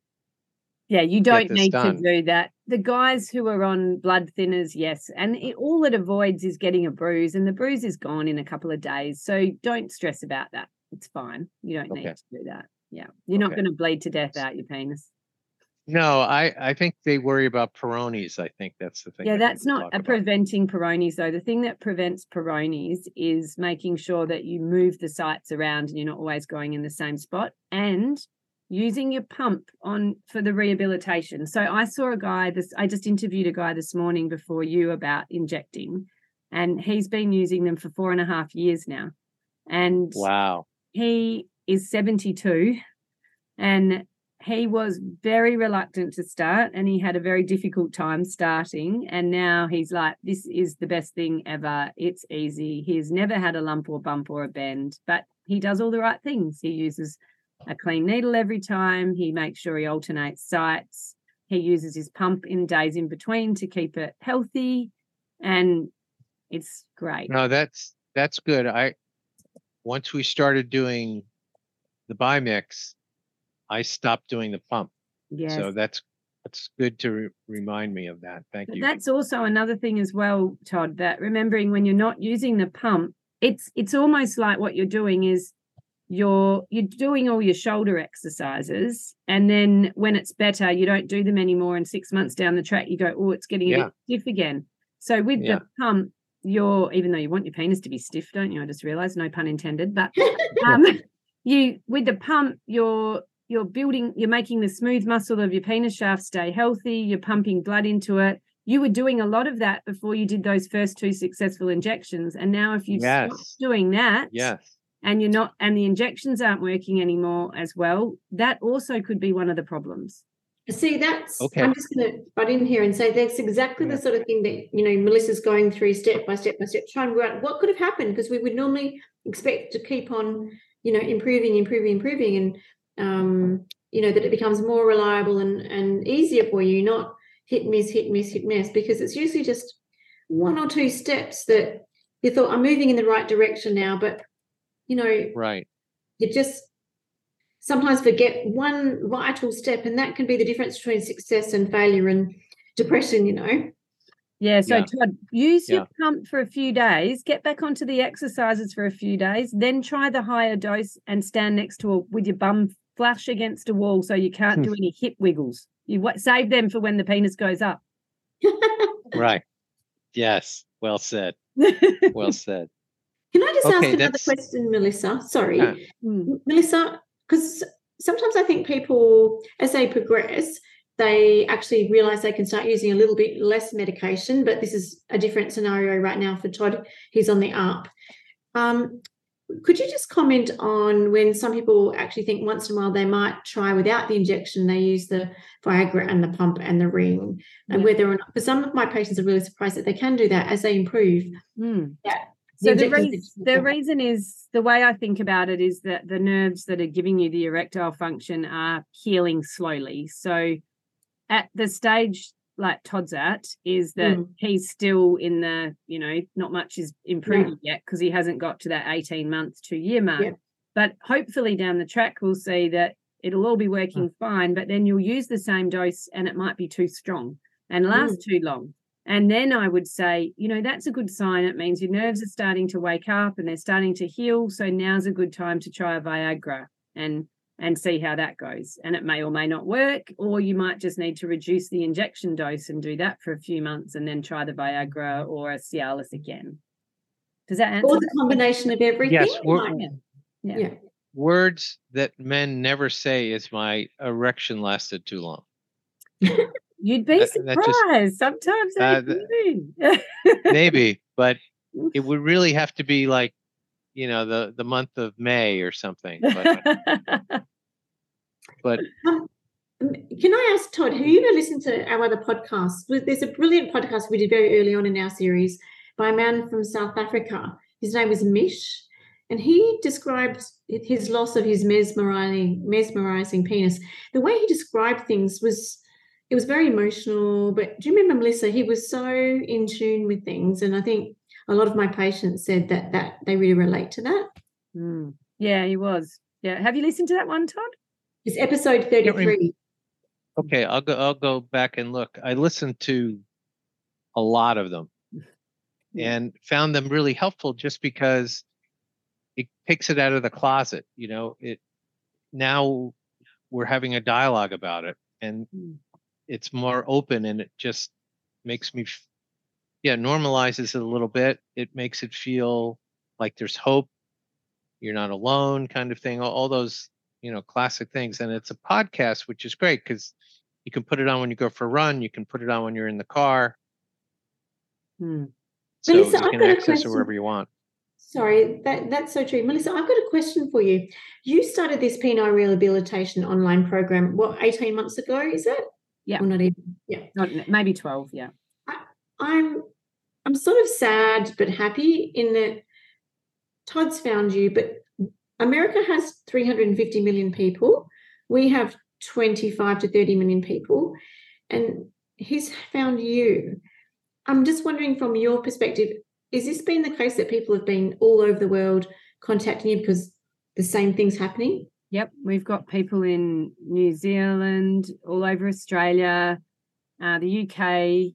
Yeah, you don't need to do that. The guys who are on blood thinners, yes. And all it avoids is getting a bruise, and the bruise is gone in a couple of days. So don't stress about that. It's fine. You don't need to do that. Yeah. You're not going to bleed to death out your penis. No, I think they worry about Peyronie's. I think that's the thing. Yeah, that's not preventing Peyronie's, though. The thing that prevents Peyronie's is making sure that you move the sites around and you're not always going in the same spot, and using your pump for the rehabilitation. So I saw a guy, I just interviewed a guy this morning before you about injecting, and he's been using them for 4.5 years now. And wow, he is 72 and he was very reluctant to start, and he had a very difficult time starting. And now he's like, this is the best thing ever. It's easy. He's never had a lump or bump or a bend, but he does all the right things. He uses a clean needle every time. He makes sure he alternates sites. He uses his pump in days in between to keep it healthy. And it's great. No, that's good. I Once we started doing the BiMix, I stopped doing the pump. Yes. So that's good to remind me of that. Thank you. That's also another thing as well, Todd, that remembering when you're not using the pump, it's almost like what you're doing is you're doing all your shoulder exercises, and then when it's better, you don't do them anymore, and 6 months down the track, you go, oh, it's getting a bit stiff again. So with the pump, even though you want your penis to be stiff, don't you? I just realized, no pun intended, but with the pump, you're building, you're making the smooth muscle of your penis shaft stay healthy, you're pumping blood into it. You were doing a lot of that before you did those first two successful injections. And now if you stop doing that and you're not, and the injections aren't working anymore as well, that also could be one of the problems. See, that's, I'm just going to butt in here and say that's exactly the sort of thing that, you know, Melissa's going through step by step, trying to work out what could have happened, because we would normally expect to keep on, you know, improving and, you know, that it becomes more reliable and easier for you, not hit, miss, because it's usually just one or two steps that you thought, I'm moving in the right direction now, but, you know, you just sometimes forget one vital step, and that can be the difference between success and failure and depression, you know. Yeah, so Todd, use your pump for a few days, get back onto the exercises for a few days, then try the higher dose and stand next to with your bum flush against a wall so you can't do any hip wiggles. You save them for when the penis goes up. Right. Yes, well said. Well said. Can I just ask another question, Melissa? Sorry. Melissa, because sometimes I think people, as they progress, they actually realise they can start using a little bit less medication, but this is a different scenario right now for Todd. He's on the ARP. Could you just comment on when some people actually think once in a while they might try without the injection, they use the Viagra and the pump and the ring, and whether or not, because some of my patients are really surprised that they can do that as they improve. So the reason is, the way I think about it is that the nerves that are giving you the erectile function are healing slowly. So at the stage like Todd's at is that he's still in the, you know, not much is improving yet, because he hasn't got to that 18-month, 2-year mark. Yeah. But hopefully down the track we'll see that it'll all be working fine, but then you'll use the same dose and it might be too strong and last too long. And then I would say, you know, that's a good sign. It means your nerves are starting to wake up and they're starting to heal. So now's a good time to try a Viagra and see how that goes. And it may or may not work, or you might just need to reduce the injection dose and do that for a few months and then try the Viagra or a Cialis again. Does that answer? Or the combination of everything. Yes, words that men never say is, my erection lasted too long. You'd be surprised. Sometimes I maybe, but it would really have to be like, you know, the month of May or something. But can I ask, Todd, have you ever listened to our other podcasts? There's a brilliant podcast we did very early on in our series by a man from South Africa. His name was Mish, and he describes his loss of his mesmerizing penis. The way he described things was, it was very emotional, but do you remember, Melissa, he was so in tune with things, and I think a lot of my patients said that they really relate to that. Mm. Yeah, he was. Yeah. Have you listened to that one, Todd? It's episode 33. Okay, I'll go back and look. I listened to a lot of them and found them really helpful just because it takes it out of the closet. You know, now we're having a dialogue about it, and it's more open, and it just makes me, normalizes it a little bit. It makes it feel like there's hope, you're not alone kind of thing, all those, you know, classic things. And it's a podcast, which is great because you can put it on when you go for a run, you can put it on when you're in the car. So Melissa, you can access it wherever you want. Sorry, that's so true. Melissa, I've got a question for you. You started this penile rehabilitation online program, what, 18 months ago, is it? Yeah, not even. Yeah, maybe 12. Yeah, I'm sort of sad but happy in that Todd's found you, but America has 350 million people. We have 25 to 30 million people, and he's found you. I'm just wondering, from your perspective, is this been the case that people have been all over the world contacting you because the same thing's happening? Yep, we've got people in New Zealand, all over Australia, the UK,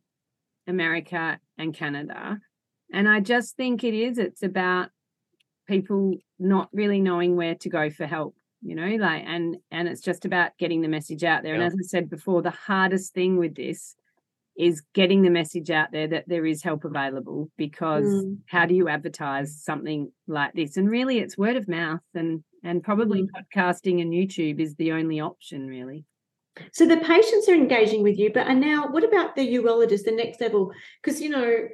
America and Canada. And I just think it's about people not really knowing where to go for help, you know, like, and it's just about getting the message out there. Yeah. And as I said before, the hardest thing with this is getting the message out there that there is help available, because how do you advertise something like this? And really it's word of mouth and probably podcasting and YouTube is the only option really. So the patients are engaging with you, but and now what about the urologist, the next level? Because, you know,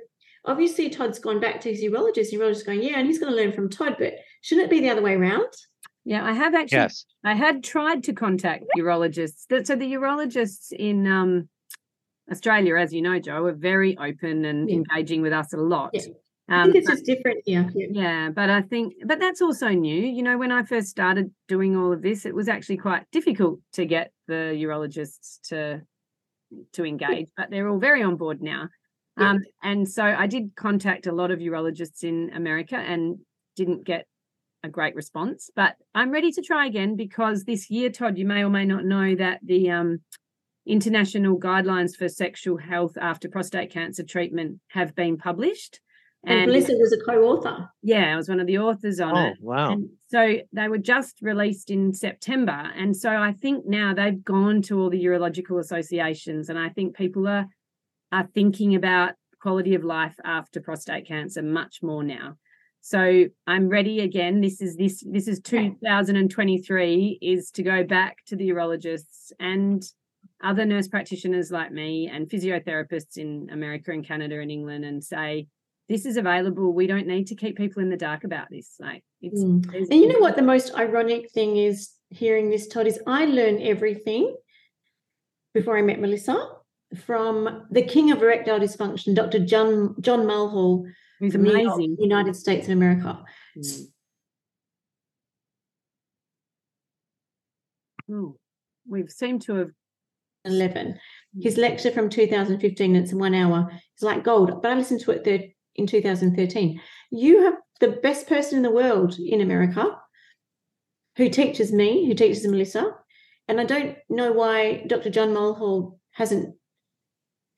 obviously Todd's gone back to his urologist. The urologist is going, yeah, and he's going to learn from Todd, but shouldn't it be the other way around? Yeah, I have actually, yes. I had tried to contact urologists. So the urologists in Australia, as you know, Joe, are very open and engaging with us a lot. Yeah. I think it's just different here. Yeah, but I think, but that's also new. You know, when I first started doing all of this, it was actually quite difficult to get the urologists to engage, but they're all very on board now. Yeah. And so I did contact a lot of urologists in America and didn't get a great response, but I'm ready to try again, because this year, Todd, you may or may not know that the international guidelines for sexual health after prostate cancer treatment have been published. And Melissa was a co-author. Yeah, I was one of the authors on it. Oh, wow. And so they were just released in September. And so I think now they've gone to all the urological associations, and I think people are thinking about quality of life after prostate cancer much more now. So I'm ready again. This is 2023 is to go back to the urologists and other nurse practitioners like me and physiotherapists in America and Canada and England and say, this is available. We don't need to keep people in the dark about this. Like, it's, and you know what the most ironic thing is hearing this, Todd, is I learned everything before I met Melissa from the king of erectile dysfunction, Dr. John Mulhall, who's amazing, United States of America. We seem to have 11. His lecture from 2015, it's 1 hour. It's like gold, but I listened to it in 2013. You have the best person in the world in America who teaches me, who teaches Melissa, and I don't know why Dr. John Mulhall hasn't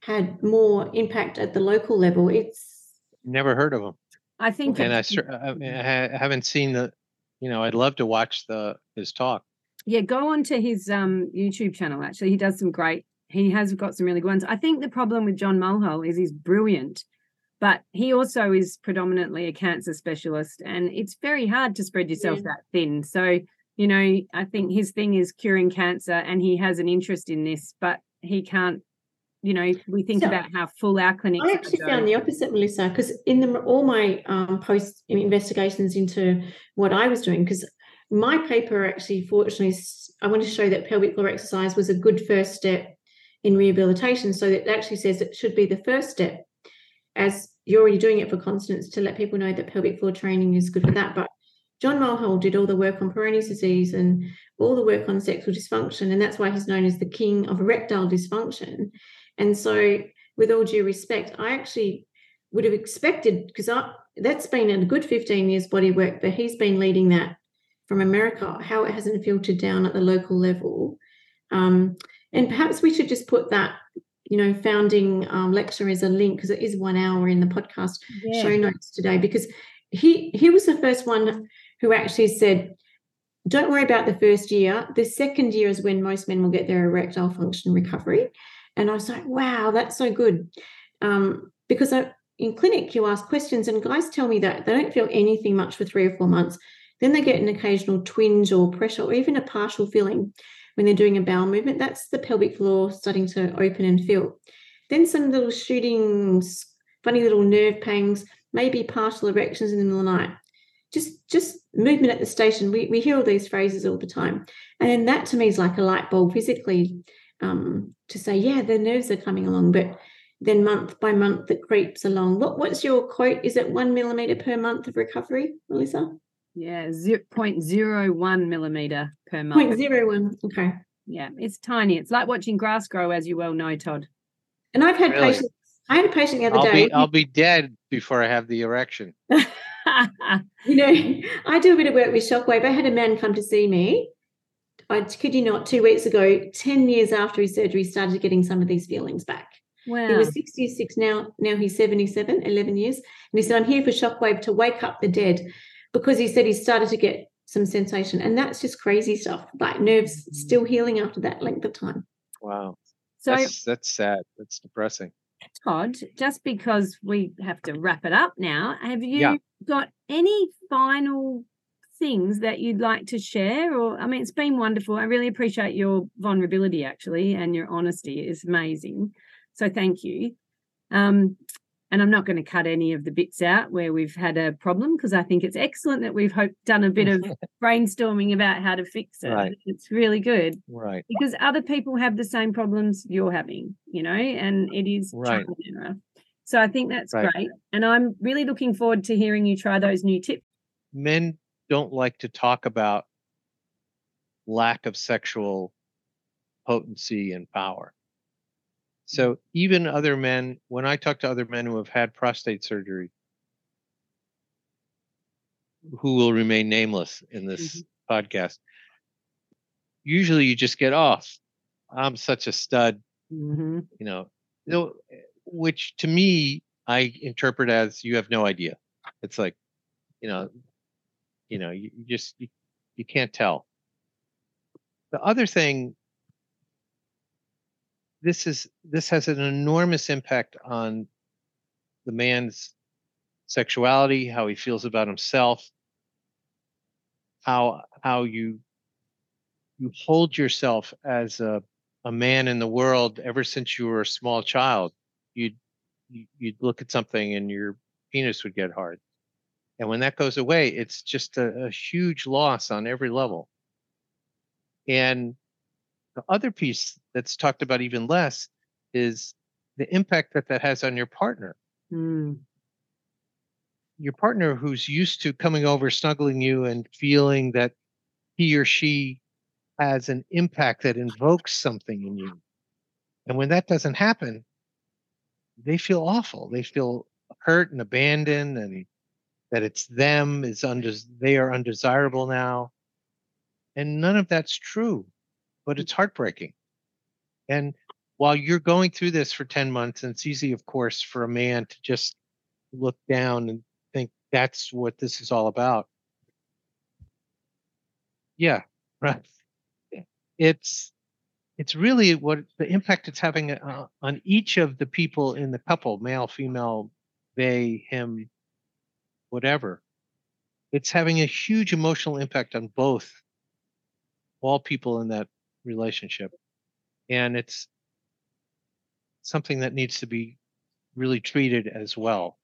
had more impact at the local level. It's never heard of him. I think, and I haven't seen the. You know, I'd love to watch his talk. Yeah, go on to his YouTube channel. Actually, he does some great. He has got some really good ones. I think the problem with John Mulhall is he's brilliant. But he also is predominantly a cancer specialist, and it's very hard to spread yourself that thin. So, you know, I think his thing is curing cancer, and he has an interest in this, but he can't, you know, we think about how full our clinics are. I actually found the opposite, Melissa, because in all my post investigations into what I was doing, because my paper actually, fortunately, I want to show that pelvic floor exercise was a good first step in rehabilitation. So it actually says it should be the first step, as you're already doing it for continence, to let people know that pelvic floor training is good for that. But John Mulhall did all the work on Peyronie's disease and all the work on sexual dysfunction, and that's why he's known as the king of erectile dysfunction. And so, with all due respect, I actually would have expected, because that's been a good 15 years body work, but he's been leading that from America, how it hasn't filtered down at the local level. And perhaps we should just put that, you know, founding lecture is a link, because it is 1 hour in the podcast show notes today, because he was the first one who actually said, don't worry about the first year. The second year is when most men will get their erectile function recovery. And I was like, wow, that's so good. Because in clinic, you ask questions and guys tell me that they don't feel anything much for 3 or 4 months. Then they get an occasional twinge or pressure or even a partial feeling when they're doing a bowel movement. That's the pelvic floor starting to open and fill. Then some little shootings, funny little nerve pangs, maybe partial erections in the middle of the night. Just movement at the station. We hear all these phrases all the time. And then that to me is like a light bulb physically to say, yeah, the nerves are coming along. But then month by month it creeps along. What's your quote? Is it 1 millimeter per month of recovery, Melissa? Yeah, 0.01 millimeter per month. 0.01, okay. Yeah, it's tiny. It's like watching grass grow, as you well know, Todd. And I've had patients. I had a patient the other day. I'll be dead before I have the erection. You know, I do a bit of work with Shockwave. I had a man come to see me, I kid you not, 2 weeks ago, 10 years after his surgery, started getting some of these feelings back. Wow. He was 66 now he's 77, 11 years. And he said, I'm here for Shockwave to wake up the dead, because he said he started to get some sensation. And that's just crazy stuff, like nerves still healing after that length of time. Wow. So that's sad. That's depressing. Todd, just because we have to wrap it up now, have you got any final things that you'd like to share? Or, I mean, it's been wonderful. I really appreciate your vulnerability, actually, and your honesty is amazing. So thank you. And I'm not going to cut any of the bits out where we've had a problem, because I think it's excellent that we've done a bit of brainstorming about how to fix it. Right. It's really good. Right. Because other people have the same problems you're having, you know, and it is trial and error. So I think that's great. And I'm really looking forward to hearing you try those new tips. Men don't like to talk about lack of sexual potency and power. So even other men, when I talk to other men who have had prostate surgery, who will remain nameless in this podcast, usually you just get off. I'm such a stud, you know, which to me, I interpret as you have no idea. It's like, you know, you just can't tell. The other thing, this has an enormous impact on the man's sexuality, how he feels about himself, how you hold yourself as a man in the world. Ever since you were a small child, you'd look at something and your penis would get hard. And when that goes away, it's just a huge loss on every level. And the other piece that's talked about even less is the impact that has on your partner. Mm. Your partner, who's used to coming over, snuggling you, and feeling that he or she has an impact that invokes something in you. And when that doesn't happen, they feel awful. They feel hurt and abandoned, and that it's them, they are undesirable now. And none of that's true. But it's heartbreaking. And while you're going through this for 10 months, and it's easy, of course, for a man to just look down and think that's what this is all about. Yeah, right. It's really what the impact it's having on each of the people in the couple, male, female, they, him, whatever. It's having a huge emotional impact on all people in that relationship, and it's something that needs to be really treated as well.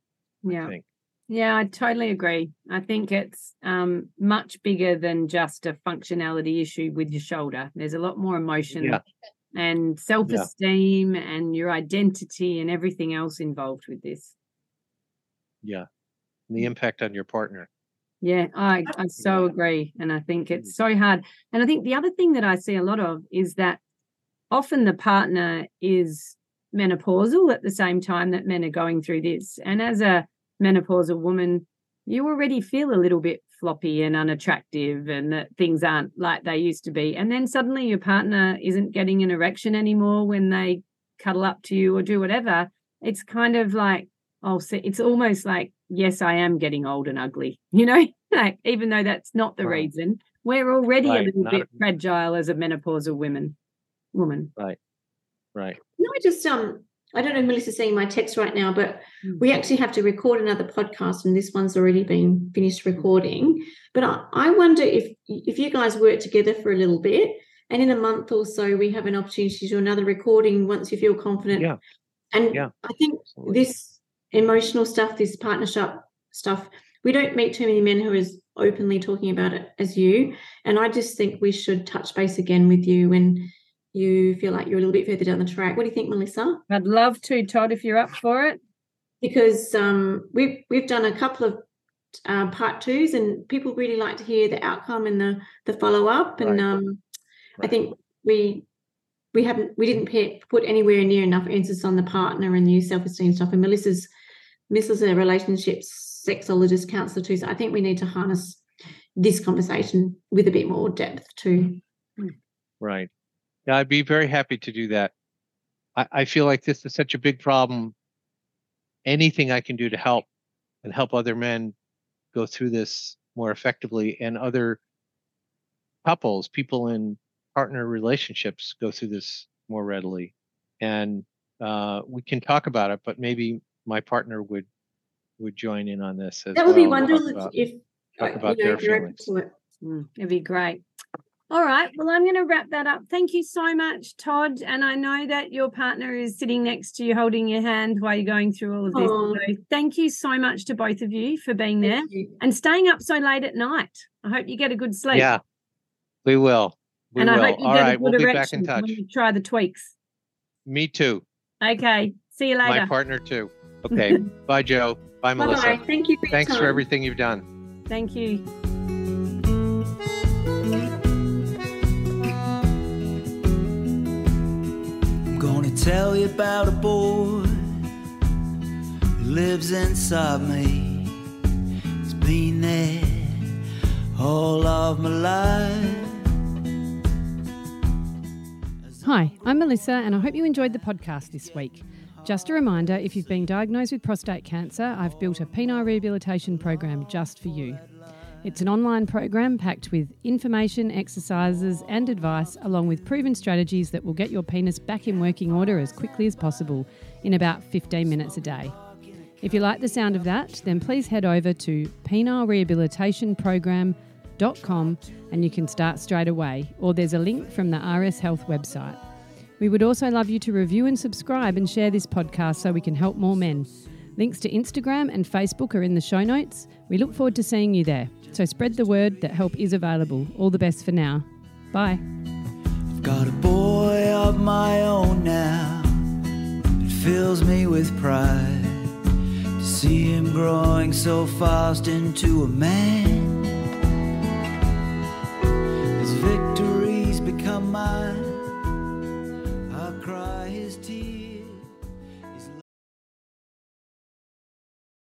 I totally agree. I think it's much bigger than just a functionality issue with your shoulder. There's a lot more emotion and self-esteem and your identity and everything else involved with this. And the impact on your partner. Yeah, I so agree. And I think it's so hard. And I think the other thing that I see a lot of is that often the partner is menopausal at the same time that men are going through this. And as a menopausal woman, you already feel a little bit floppy and unattractive, and that things aren't like they used to be. And then suddenly your partner isn't getting an erection anymore when they cuddle up to you or do whatever. It's kind of like, oh, so it's almost like, yes, I am getting old and ugly, you know, like, even though that's not the reason. We're already a little bit fragile as a menopausal woman. Right. No, I just, I don't know if Melissa's seeing my text right now, but we actually have to record another podcast, and this one's already been finished recording. But I wonder if you guys work together for a little bit, and in a month or so, we have an opportunity to do another recording once you feel confident. Yeah. And I think this emotional stuff, this partnership stuff, we don't meet too many men who is openly talking about it as you. And I just think we should touch base again with you when you feel like you're a little bit further down the track. What do you think, Melissa? I'd love to, Todd, if you're up for it. Because we've done a couple of part twos, and people really like to hear the outcome and the follow-up. And I think we didn't put anywhere near enough emphasis on the partner and new self-esteem stuff. And Melissa's relationship sexologist, counsellor too. So I think we need to harness this conversation with a bit more depth too. Right. Yeah, I'd be very happy to do that. I feel like this is such a big problem. Anything I can do to help and help other men go through this more effectively, and other couples, people in partner relationships, go through this more readily. And we can talk about it, but maybe my partner would join in on this. That would be wonderful if their feelings. It'd be great. All right. Well, I'm going to wrap that up. Thank you so much, Todd. And I know that your partner is sitting next to you, holding your hand while you're going through all of this. So thank you so much to both of you for being there and staying up so late at night. I hope you get a good sleep. Yeah, we will. We will. I hope you all get a good we'll erection be back in touch. When you try the tweaks. Me too. Okay. See you later. My partner too. Okay. Bye, Joe. Bye, Melissa. Bye. Thank you. Thanks for everything you've done. Thank you. Tell you about a boy who lives inside me. He's been there all of my life. Hi, I'm Melissa, and I hope you enjoyed the podcast this week. Just a reminder, if you've been diagnosed with prostate cancer, I've built a penile rehabilitation program just for you. It's an online program packed with information, exercises and advice, along with proven strategies that will get your penis back in working order as quickly as possible in about 15 minutes a day. If you like the sound of that, then please head over to penilerehabilitationprogram.com and you can start straight away, or there's a link from the RS Health website. We would also love you to review and subscribe and share this podcast so we can help more men. Links to Instagram and Facebook are in the show notes. We look forward to seeing you there. So spread the word that help is available. All the best for now. Bye. I've got a boy of my own now. It fills me with pride to see him growing so fast into a man. His victories become mine. I cry his tears.